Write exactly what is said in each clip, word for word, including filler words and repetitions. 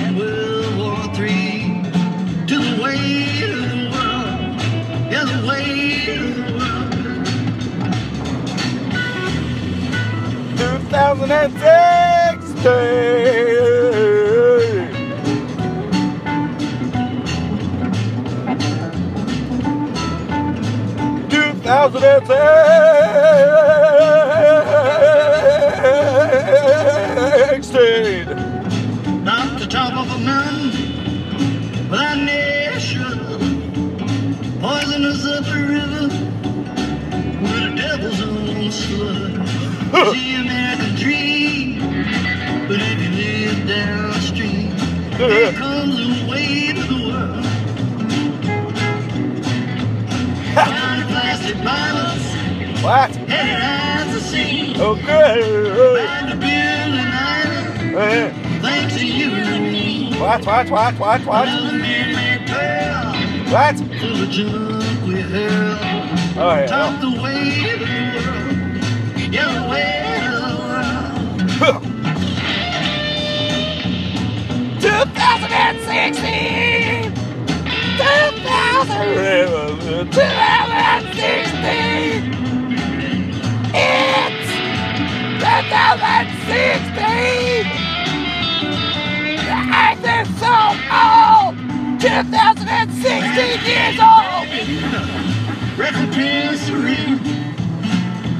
and World War Three. To the way of the world, yeah, the way of the world. two thousand sixteen. two thousand sixteen. Not the top of a mountain, but I need. Poisonous up the river, where the devil's own slug. See America dream, but if you live downstream, here comes the wave of the world. Tiny plastic bottles, what? Headed out to sea. Okay. Bound to build an island, uh-huh. Thanks to you and me. What, what, what, what, what? Another man-made pearl. What? Till the junk we hurl. Oh, yeah. Top the wave of the world. Yeah, the wave of the world. twenty sixteen! two thousand! two thousand sixteen! It's two thousand sixteen! The earth is so old! two thousand sixteen years old! Recompense the ring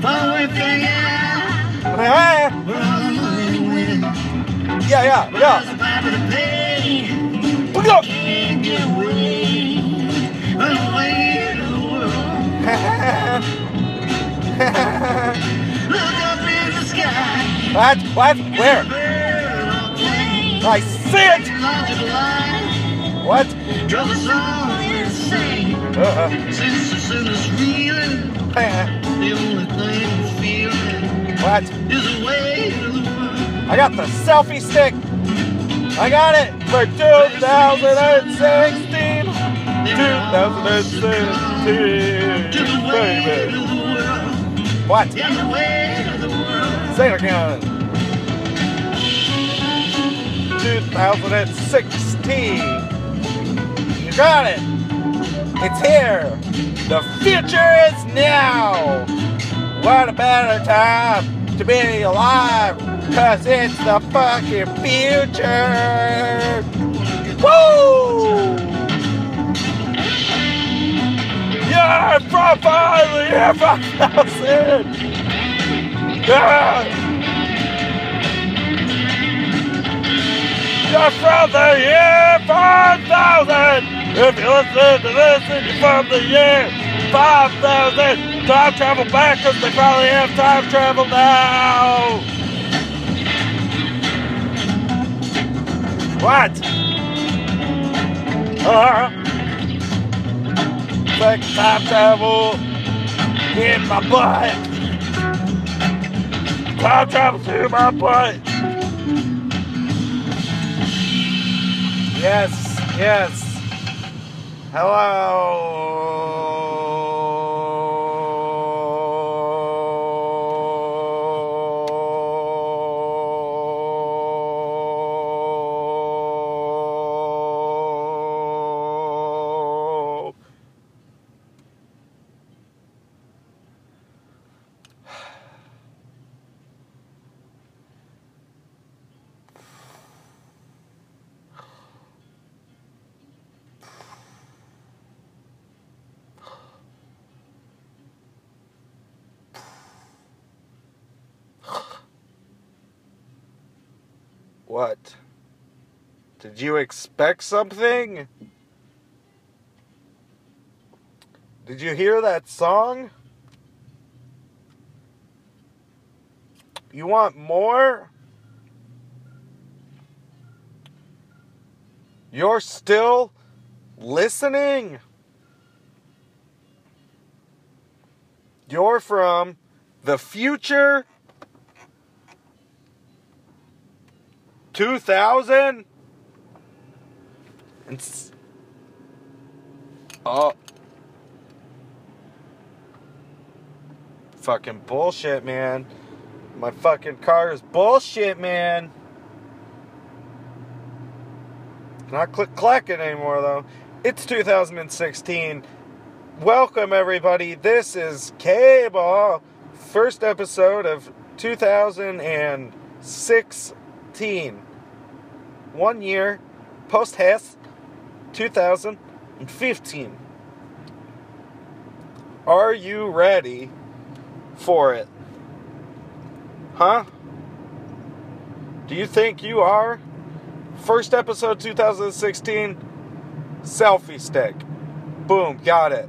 for everything out. Hey! We're all money win. Yeah, yeah, yeah. There's a Bible to pay. I can't get away. Run away to the world. Look up in the sky. What? What? Where? I see it! What? Drop a song and sing. Uh-huh. Since the sinner's reeling, the only thing I'm feeling. What? Is the way of the world. I got the selfie stick. I got it for two thousand sixteen. two thousand sixteen. To the way of the world. What? To the way of the world. Say it again. two thousand sixteen. Got it! It's here! The future is now! What a better time to be alive! Cause it's the fucking future! Woo! Yeah! From finally! Yeah! From thousand! Yeah! You're from the year five thousand! If you listen to this, and you're from the year five thousand, time travel back because they probably have time travel now! What? Uh-huh. It's like time travel in my butt! Time travel to my butt! Yes, yes. Hello. What? Did you expect something? Did you hear that song? You want more? You're still listening? You're from the future? two thousand? It's... Oh. Fucking bullshit, man. My fucking car is bullshit, man. not click-clacking anymore, though. It's two thousand sixteen. Welcome, everybody. This is Cable. First episode of two thousand sixteen. One year post-haste two thousand fifteen. Are you ready for it? Huh? Do you think you are? First episode two thousand sixteen, selfie stick. Boom, got it.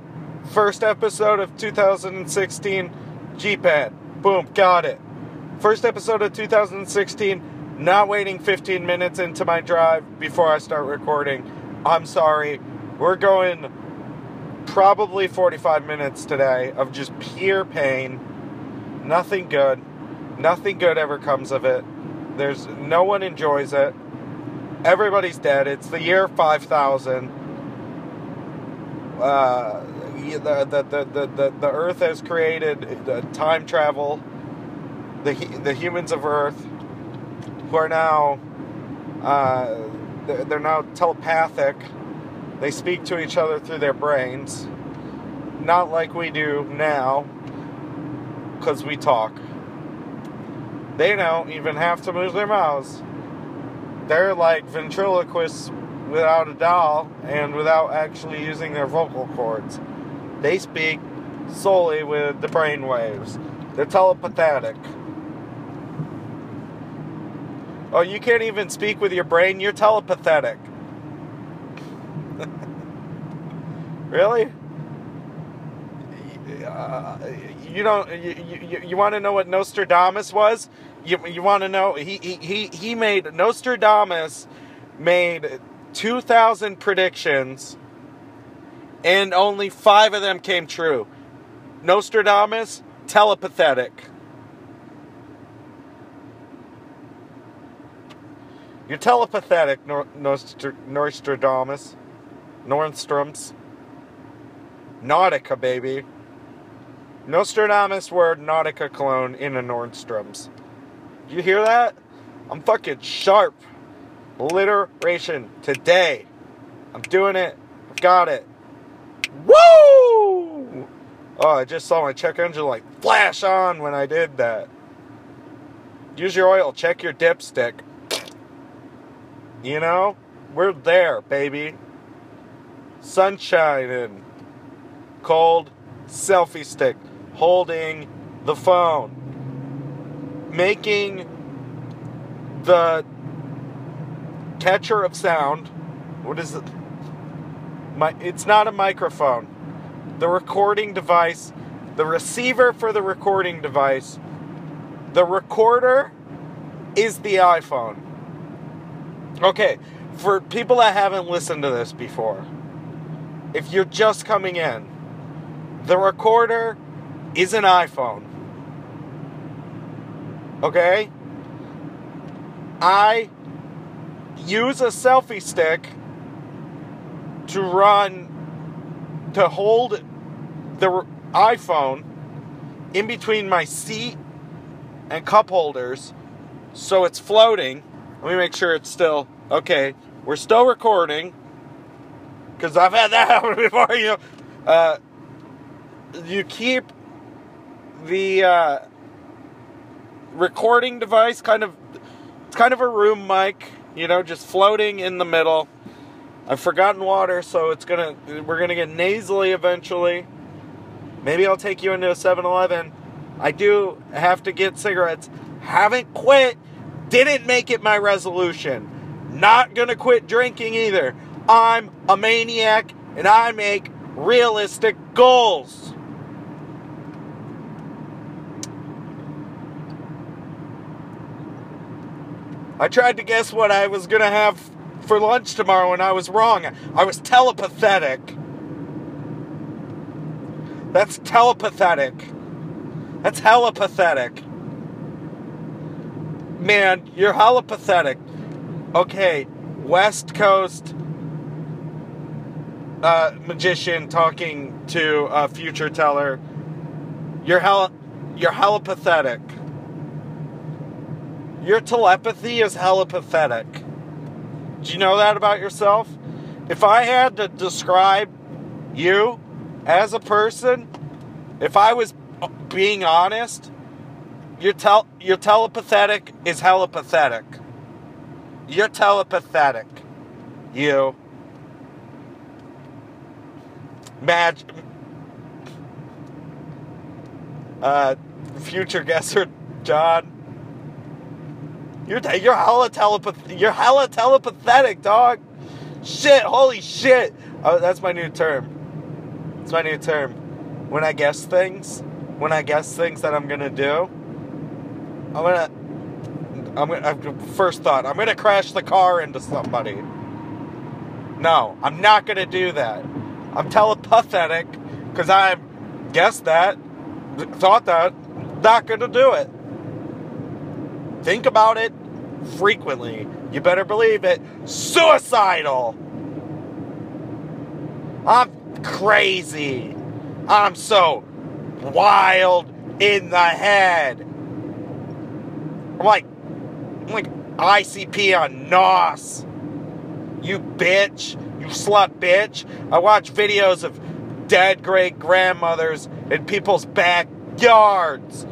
First episode of two thousand sixteen, G-pad. Boom, got it. First episode of two thousand sixteen, not waiting fifteen minutes into my drive before I start recording. I'm sorry. We're going probably forty-five minutes today of just pure pain. Nothing good. Nothing good ever comes of it. There's no one enjoys it. Everybody's dead. It's the year five thousand. Uh, the, the, the, the, the Earth has created the time travel. The the humans of Earth, who are now, uh, they're now telepathic. They speak to each other through their brains. Not like we do now, because we talk. They don't even have to move their mouths. They're like ventriloquists without a doll and without actually using their vocal cords. They speak solely with the brain waves. They're telepathic. Oh, you can't even speak with your brain? You're telepathic. Really? Uh, you don't. You, you, you want to know what Nostradamus was? You, you want to know? He he he made Nostradamus made two thousand predictions, and only five of them came true. Nostradamus, telepathic. You're telepathic, Nor- Nostr- Nostradamus, Nordstrom's, Nautica, baby. Nostradamus word Nautica cologne in a Nordstrom's. You hear that? I'm fucking sharp. Alliteration today. I'm doing it. I've got it. Woo! Oh, I just saw my check engine light flash on when I did that. Use your oil. Check your dipstick. You know? We're there, baby. Sunshine and cold selfie stick. Holding the phone, making the catcher of sound. What is it? My, it's not a microphone. The recording device, the receiver for the recording device, the recorder is the iPhone. Okay, for people that haven't listened to this before, if you're just coming in, the recorder is an iPhone. Okay? I use a selfie stick to run, to hold the re- iPhone in between my seat and cup holders so it's floating. Let me make sure it's still, okay, we're still recording, because I've had that happen before, you know. Uh, You keep the uh, recording device kind of, it's kind of a room mic, you know, just floating in the middle. I've forgotten water, so it's gonna, we're gonna get nasally eventually. Maybe I'll take you into a seven eleven. I do have to get cigarettes. Haven't quit. Didn't make it my resolution. Not gonna quit drinking either. I'm a maniac, and I make realistic goals. I tried to guess what I was going to have for lunch tomorrow, and I was wrong. I was telepathic. That's telepathic. That's hella pathetic. Man, you're hella pathetic. Okay, West Coast uh, magician talking to a future teller. You're hella, you're hella pathetic. Your telepathy is hella pathetic. Do you know that about yourself? If I had to describe you as a person, if I was being honest, you're, tel- you're telepathetic is hella pathetic. You're telepathetic. You. Mag- uh, future guesser, John. You're te- you're hella telepath- you're hella telepathetic, dog. Shit, holy shit. Oh, that's my new term. It's my new term. When I guess things, when I guess things that I'm gonna do, I'm gonna, I'm gonna. First thought, I'm gonna crash the car into somebody. No, I'm not gonna do that. I'm telepathetic because I guessed that, thought that, not gonna do it. Think about it frequently. You better believe it. Suicidal. I'm crazy. I'm so wild in the head. I'm like, I'm like I C P on N O S. You bitch. You slut bitch. I watch videos of dead great-grandmothers in people's backyards.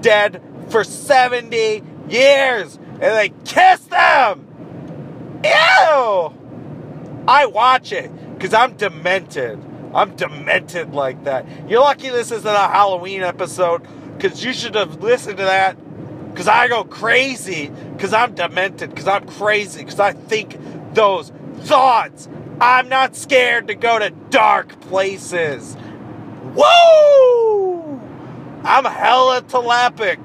Dead for seventy years, and they kiss them. Ew! I watch it because I'm demented. I'm demented like that. You're lucky this isn't a Halloween episode because you should have listened to that. Because I go crazy because I'm demented. Because I'm crazy because I think those thoughts. I'm not scared to go to dark places. Woo! I'm hella telepathic.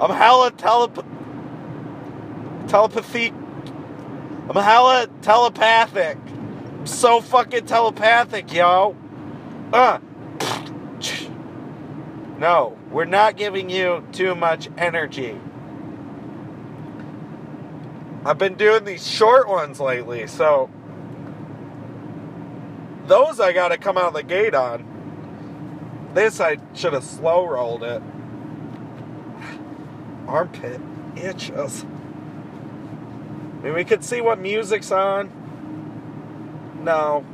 I'm hella telep- telepathic. I'm hella telepathic. I'm so fucking telepathic, yo. Uh. No, we're not giving you too much energy. I've been doing these short ones lately, so those I gotta come out of the gate on. This I should have slow rolled it. Armpit itches. I mean, we could see what music's on. No.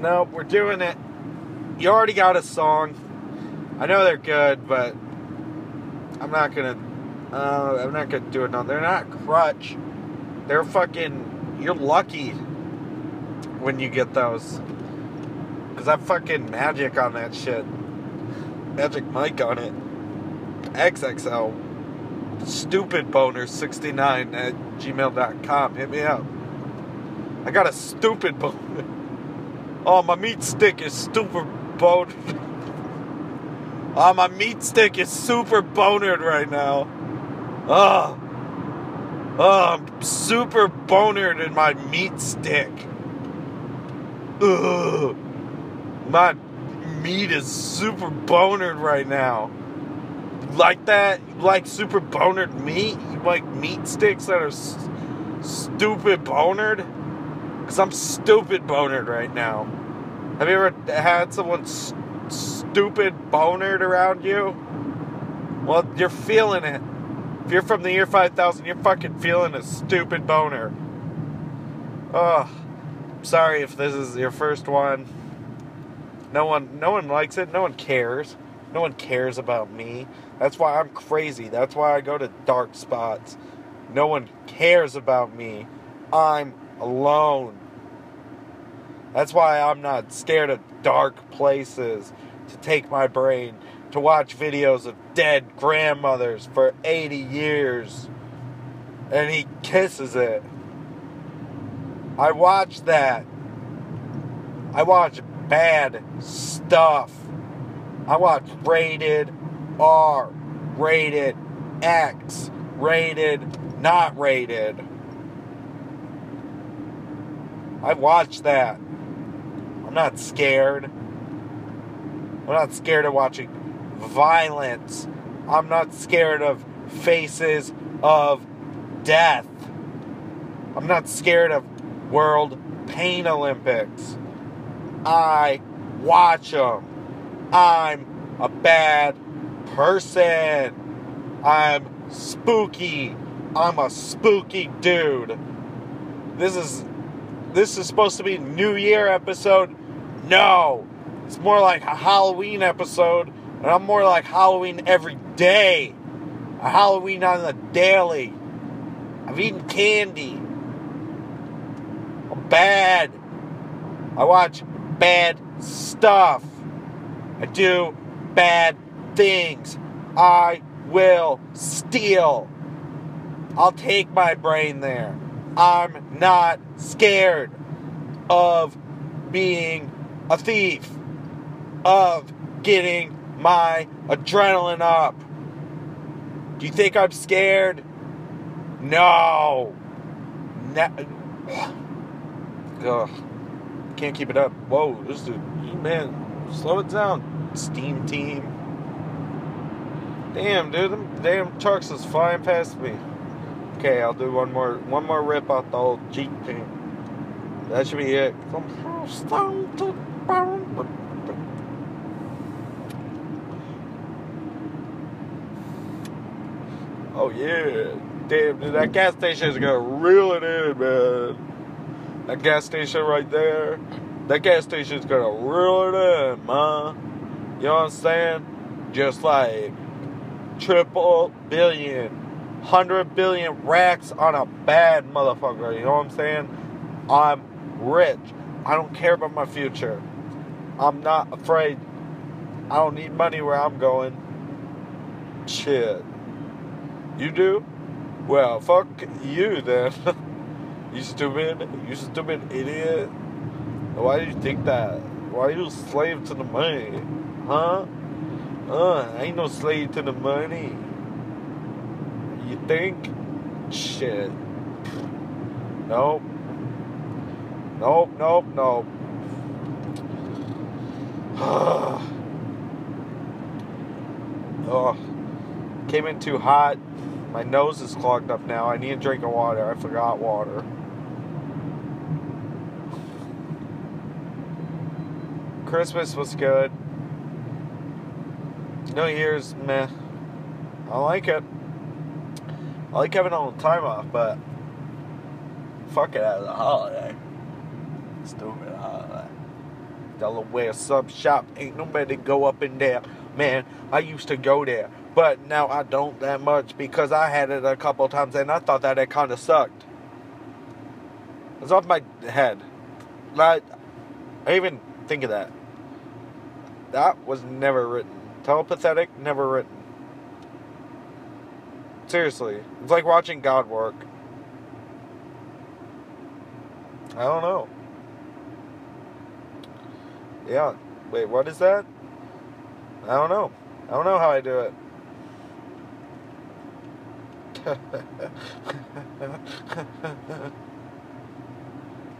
No, we're doing it. You already got a song. I know they're good, but I'm not gonna. Uh, I'm not gonna do it. No, they're not crutch. They're fucking. You're lucky when you get those. Cause I'm fucking magic on that shit. Magic Mike on it. X X L stupid boner sixty-nine at gmail dot com. Hit me up. I got a stupid boner. Oh, my meat stick is super boner. Oh, my meat stick is super bonered right now. Oh, oh, I'm super bonered in my meat stick. Ugh. My meat is super bonered right now. Like that? You like super bonered meat? You like meat sticks that are s- stupid bonered? Because I'm stupid bonered right now. Have you ever had someone s- stupid bonered around you? Well, you're feeling it. If you're from the year five thousand, you're fucking feeling a stupid boner. Ugh. Sorry if this is your first one. No one, no one likes it. No one cares. No one cares about me. That's why I'm crazy. That's why I go to dark spots. No one cares about me. I'm alone. That's why I'm not scared of dark places. To take my brain. To watch videos of dead grandmothers for eighty years. And he kisses it. I watch that. I watch bad stuff. I watch rated R, rated X, rated, not rated. I watch that. I'm not scared. I'm not scared of watching violence. I'm not scared of faces of death. I'm not scared of World Pain Olympics. I watch them. I'm a bad person. I'm spooky. I'm a spooky dude. This is this is supposed to be New Year episode. No, it's more like a Halloween episode, and I'm more like Halloween every day. A Halloween on the daily. I've eaten candy. I'm bad. I watch bad stuff. I do bad things. I will steal. I'll take my brain there. I'm not scared of being a thief, of getting my adrenaline up. Do you think I'm scared? No. Na- Ugh. Can't keep it up. Whoa, this dude, man, slow it down. Steam team. Damn, dude, them damn trucks is flying past me. Okay, I'll do one more, one more rip out the old Jeep thing. That should be it. Oh yeah, damn, dude, that gas station is gonna reel it in, man. That gas station right there, that gas station is gonna reel it in, man. You know what I'm saying? Just like triple billion. Hundred billion racks on a bad motherfucker. You know what I'm saying? I'm rich. I don't care about my future. I'm not afraid. I don't need money where I'm going. Shit. You do? Well, fuck you then. You stupid. You stupid idiot. Why do you think that? Why are you a slave to the money? Huh? Uh, I ain't no slave to the money. You think? Shit. Nope. Nope, nope, nope. Oh, came in too hot. My nose is clogged up now. I need a drink of water. I forgot water. Christmas was good. New Year's, meh. I like it. I like having all the time off, but fuck it, as a holiday. Stupid holiday. Delaware sub shop, ain't nobody go up in there. Man, I used to go there, but now I don't that much because I had it a couple times and I thought that it kind of sucked. It's off my head. Like, I even think of that. That was never written. Telepathetic, never written. Seriously, it's like watching God work. I don't know. Yeah, wait, what is that? I don't know. I don't know how I do it.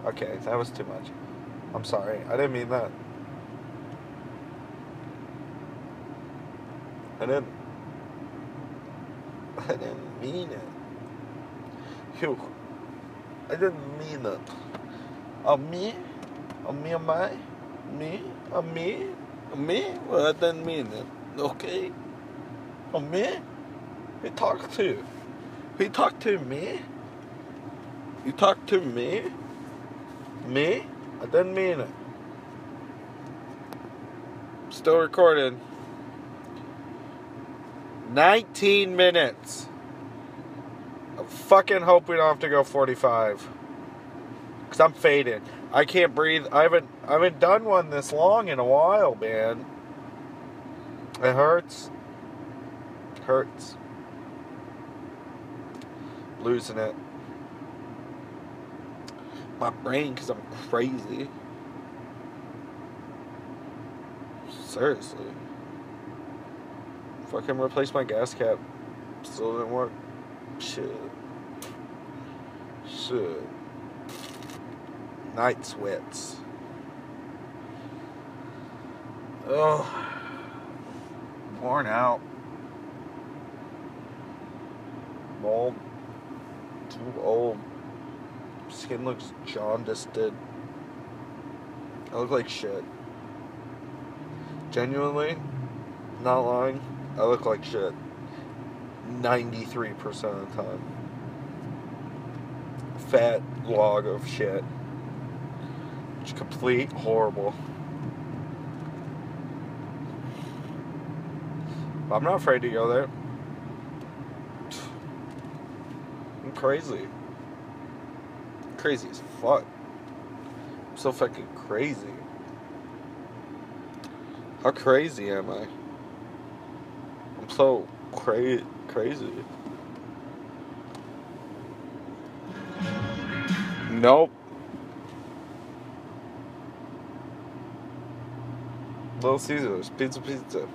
Okay, that was too much. I'm sorry, I didn't mean that. I didn't. I didn't mean it. Phew. I didn't mean it. A me? A me am I? Me? A me? A me? Well, I didn't mean it. Okay? A me? He talked to. He talked to me? You talked to me? Me? I didn't mean it. Still recording. nineteen minutes. I fucking hope we don't have to go forty-five. Cause I'm faded. I can't breathe. I haven't I haven't done one this long in a while, man. It hurts. It hurts. Losing it. My brain, cause I'm crazy. Seriously. Fucking replace my gas cap. Still didn't work. Shit. Shit. Night sweats. Ugh. Worn out. Bald. Too old. Skin looks jaundiced. I look like shit. Genuinely, not lying. I look like shit ninety-three percent of the time. fat log of shit. It's complete horrible. I'm not afraid to go there. I'm crazy. Crazy as fuck. I'm so fucking crazy. How crazy am I? I'm so cra- crazy. Nope. Little Caesars, pizza, pizza.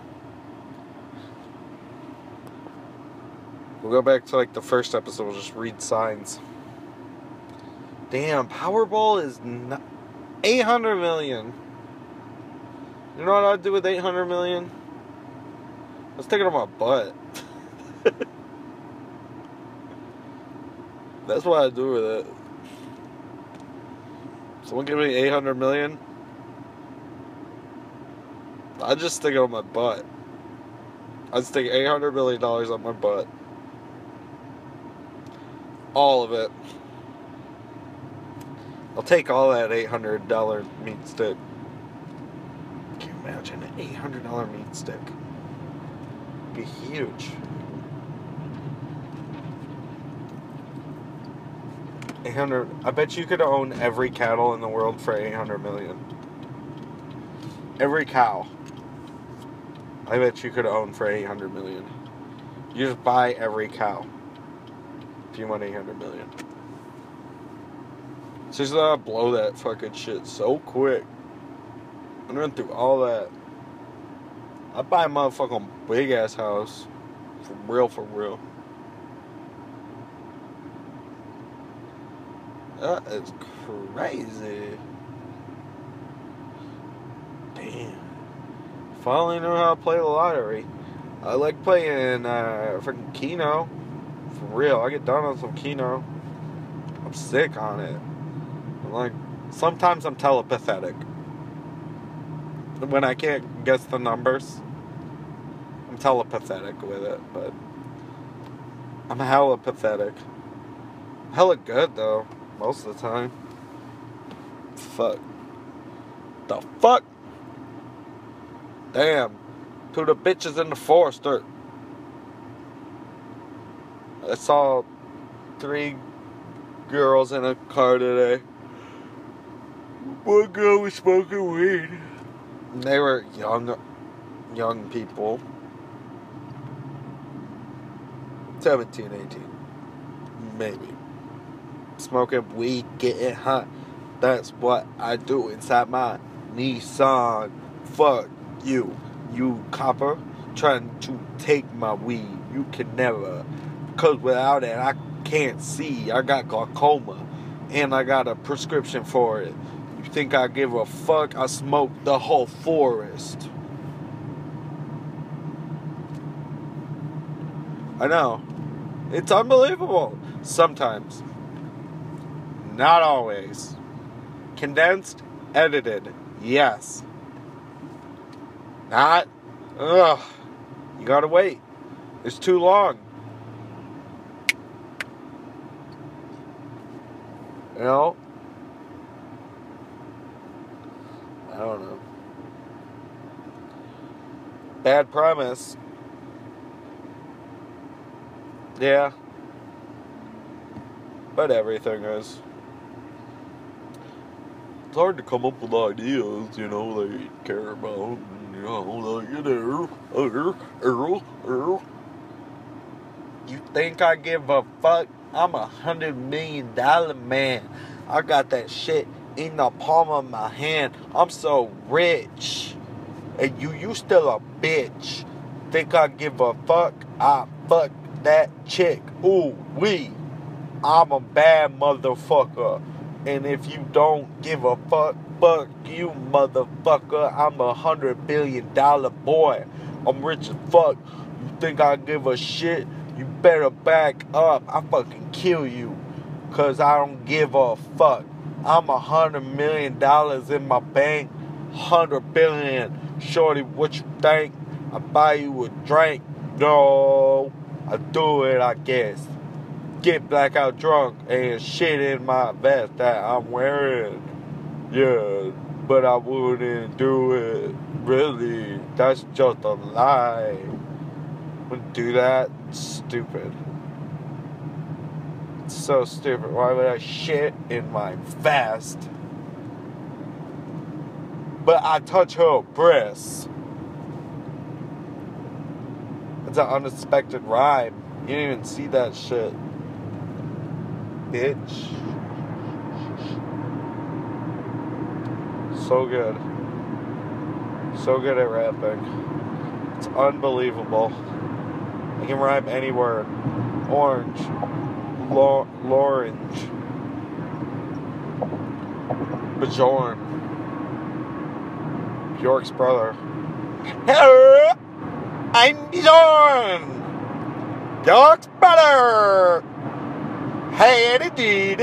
We'll go back to like the first episode, we'll just read signs. Damn, Powerball is not eight hundred million. You know what I'd do with eight hundred million? I was taking it on my butt. That's what I'd do with it. Someone give me eight hundred million? I'd just stick it on my butt. I'd stick eight hundred million dollars on my butt. All of it. I'll take all that eight hundred dollar meat stick. Can you imagine an eight hundred dollar meat stick? It'd be huge. eight hundred. I bet you could own every cattle in the world for eight hundred million. Every cow. I bet you could own for eight hundred million. You just buy every cow. If you want eight hundred million. Seriously, I blow that fucking shit so quick. I'm running through all that. I buy a motherfucking big ass house. For real, for real. That is crazy. Damn. If I only knew how to play the lottery. I like playing uh, freaking Keno. For real. I get done on some Keno. I'm sick on it. I'm like, sometimes I'm telepathetic. When I can't guess the numbers, I'm telepathetic with it. But I'm hella pathetic. Hella good though. Most of the time. Fuck. The fuck? Damn. To the bitches in the Forester. I saw three girls in a car today. One girl was smoking weed. And they were young, young people. seventeen, eighteen. Maybe. Smoking weed, getting hot. That's what I do inside my Nissan. Fuck you, you copper. Trying to take my weed. You can never. Because without it, I can't see. I got glaucoma. And I got a prescription for it. You think I give a fuck? I smoked the whole forest. I know. It's unbelievable. Sometimes. Not always. Condensed, edited, yes. Not, ugh, you gotta wait. It's too long. You know? I don't know. Bad premise. Yeah. But everything is. It's hard to come up with ideas, you know, that you care about, you know, like, you know, you think I give a fuck? I'm a hundred million dollar man. I got that shit in the palm of my hand. I'm so rich. And you, you still a bitch. Think I give a fuck? I fuck that chick. Ooh, wee. I'm a bad motherfucker. And if you don't give a fuck, fuck you, motherfucker. I'm a hundred billion dollar boy. I'm rich as fuck. You think I give a shit? You better back up. I fucking kill you. Cause I don't give a fuck. I'm a hundred million dollars in my bank. Hundred billion. Shorty, what you think? I buy you a drink. No. I do it, I guess. get blackout drunk and shit in my vest that I'm wearing. Yeah, but I wouldn't do it, really. That's just a lie. Wouldn't do that. Stupid. It's so stupid. Why would I shit in my vest? But I touch her breasts. It's an unexpected rhyme. You didn't even see that shit. Bitch. So good. So good at rapping. It's unbelievable. I can rhyme any word. Orange. Lo- Lorange. Bjorn. Bjork's brother. Hello! I'm Bjorn! Bjork's brother! Hey, indeed!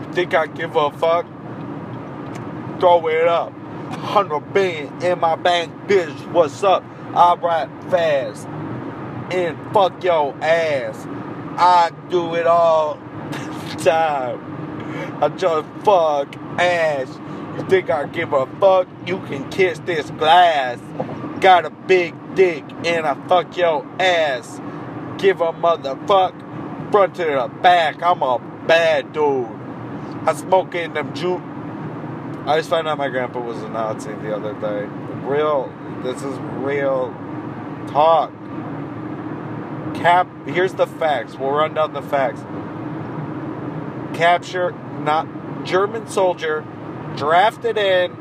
You think I give a fuck? Throw it up. Hundred billion in my bank, bitch, what's up? I rap fast and fuck your ass. I do it all the time. I just fuck ass. You think I give a fuck? You can kiss this glass. Got a big dick and I fuck your ass. Give a motherfuck front to the back. I'm a bad dude. I smoke in them juke. I just found out my grandpa was a Nazi the other day. Real, this is real talk. Cap, here's the facts. We'll run down the facts. Capture, not German soldier, drafted in,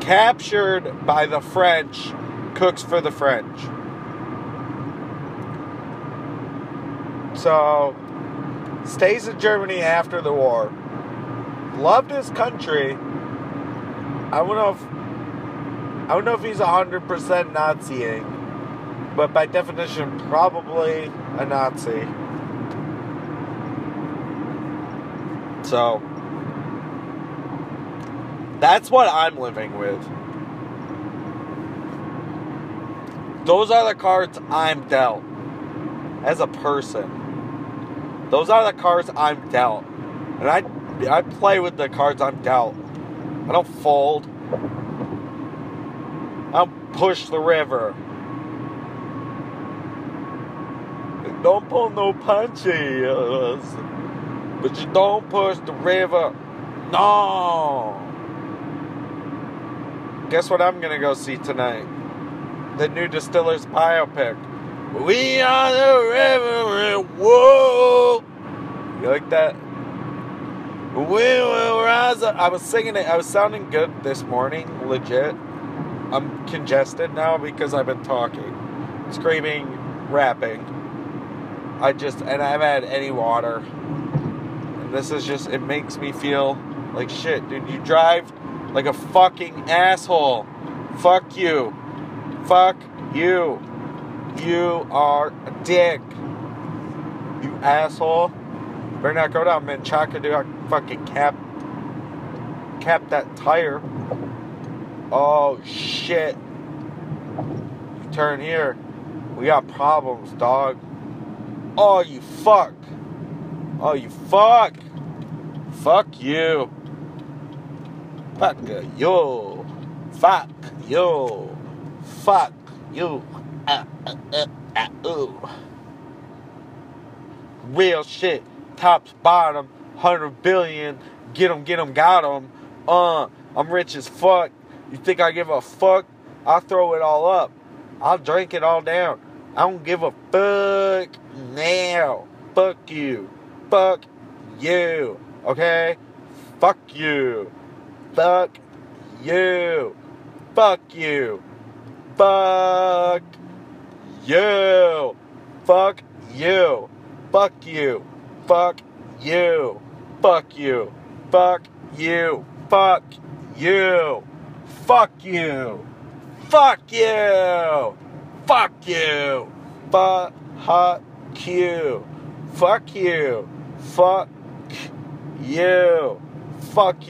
captured by the French, cooks for the French. So, stays in Germany after the war. Loved his country. I don't know if I don't know if he's one hundred percent Nazi-ing, but by definition, probably a Nazi. So, that's what I'm living with. Those are the cards I'm dealt. As a person. Those are the cards I'm dealt. And I I play with the cards I'm dealt. I don't fold. I don't push the river. Don't pull no punches. But you don't push the river. No. Guess what I'm gonna go see tonight? The new Distillers biopic. We are the river. Whoa. You like that? We will rise up. I was singing it. I was sounding good this morning. Legit. I'm congested now because I've been talking, screaming, rapping. I just, and I haven't had any water. And this is just, it makes me feel like shit, dude. You drive like a fucking asshole. Fuck you. Fuck you. You are a dick. You asshole. Better not go down Menchaca, dude. I fucking cap, cap that tire. Oh, shit. You turn here. We got problems, dog. Oh, you fuck. Oh, you fuck. Fuck you. Fuck you. Fuck you. Fuck you. Uh, uh, uh, uh, ooh. Real shit. Top to bottom, one hundred billion, get them, get them, got them. Uh, I'm rich as fuck. You think I give a fuck? I'll throw it all up. I'll drink it all down. I don't give a fuck now. Fuck you. Fuck you. Okay? Fuck you. Fuck you. Fuck you. Fuck you. Fuck you. Fuck you. Fuck you. Fuck you. Fuck you. Fuck you. Fuck you. Fuck you. Fuck you. Fuck you. Fuck you. Fuck you. Fuck you. Fuck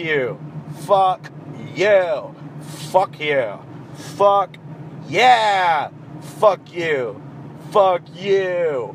you. Fuck you. Fuck yeah. Fuck you. Fuck you.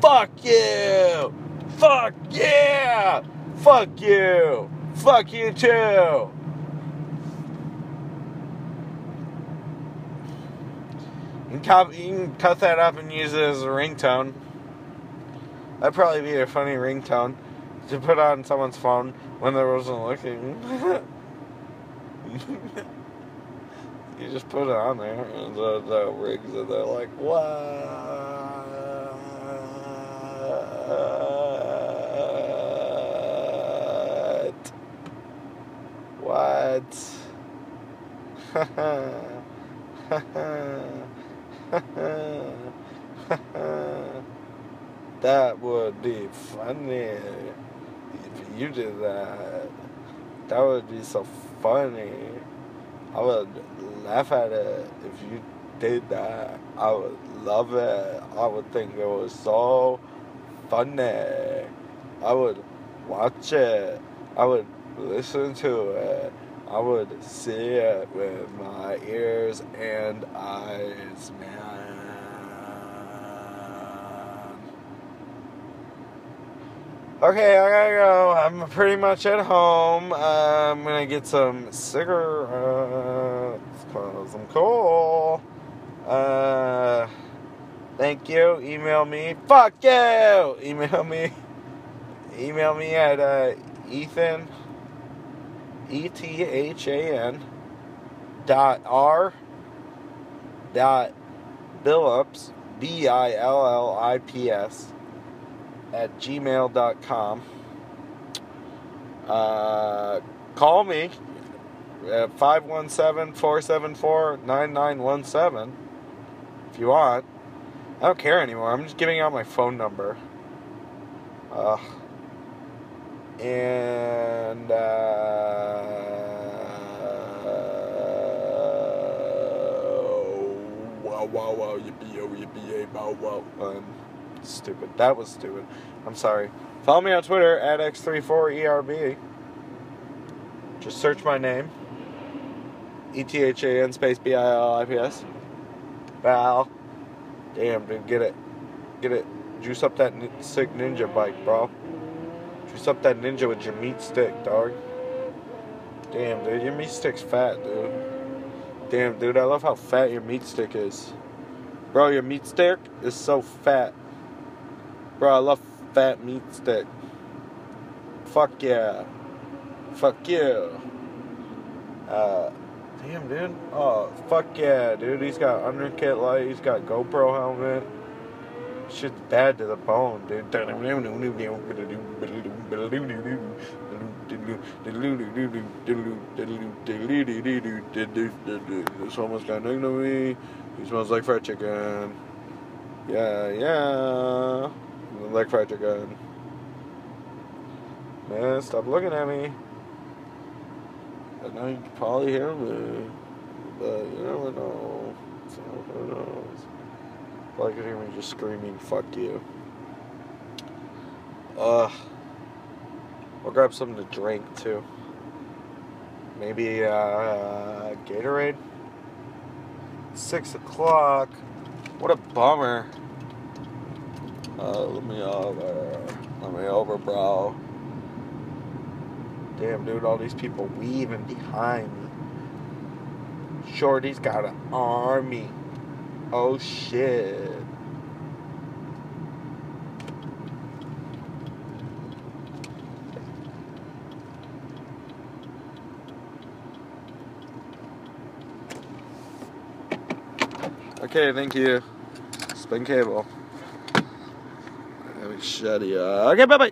Fuck you. Fuck yeah. Fuck you. Fuck you too. You can cut that up and use it as a ringtone. That'd probably be a funny ringtone to put on someone's phone when there wasn't looking. You just put it on there, and the, the rigs, and they're like, what? What? Ha ha. Ha ha. That would be funny if you did that. That would be so funny. I would laugh at it if you did that. I would love it. I would think it was so funny. I would watch it. I would listen to it. I would see it with my ears and eyes, man. Okay, I gotta go. I'm pretty much at home. Uh, I'm gonna get some cigarettes, 'cause I'm cool. Uh, thank you. Email me. Fuck you! Email me. Email me at uh, Ethan. E T H A N dot R dot Billups, B I L L I P S, at gmail dot com. Uh, call me at five one seven, four seven four, nine nine one seven if you want. I don't care anymore. I'm just giving out my phone number. Ugh. And, uh, wow, wow, wow, yippee, oh, yippee, bow, wow. Um, stupid. That was stupid. I'm sorry. Follow me on Twitter at X three four E R B. Just search my name. E T H A N space B I L L I P S. Val. Damn, dude, get it. Get it. Juice up that sick ninja bike, bro. Juice up that ninja with your meat stick, dog. Damn, dude, your meat stick's fat, dude. Damn, dude, I love how fat your meat stick is. Bro, your meat stick is so fat. Bro, I love fat meat stick. Fuck yeah. Fuck you. Uh, damn, dude. Oh, fuck yeah, dude. He's got underkit light. He's got GoPro helmet. Shit's bad to the bone, dude. This homeless guy next to me. He smells like fried chicken. Yeah, yeah. Like fried chicken. Man, stop looking at me. I know you can probably hear me. But you never know. So who knows? Probably could hear me just screaming, fuck you. Ugh. I'll grab something to drink, too. Maybe, uh, Gatorade? Six o'clock. What a bummer. Uh, let me over. Let me over, bro. Damn, dude, all these people weaving behind me. Shorty's got an army. Oh shit. Okay, thank you. Spin cable. Let me shut you. Okay, bye bye.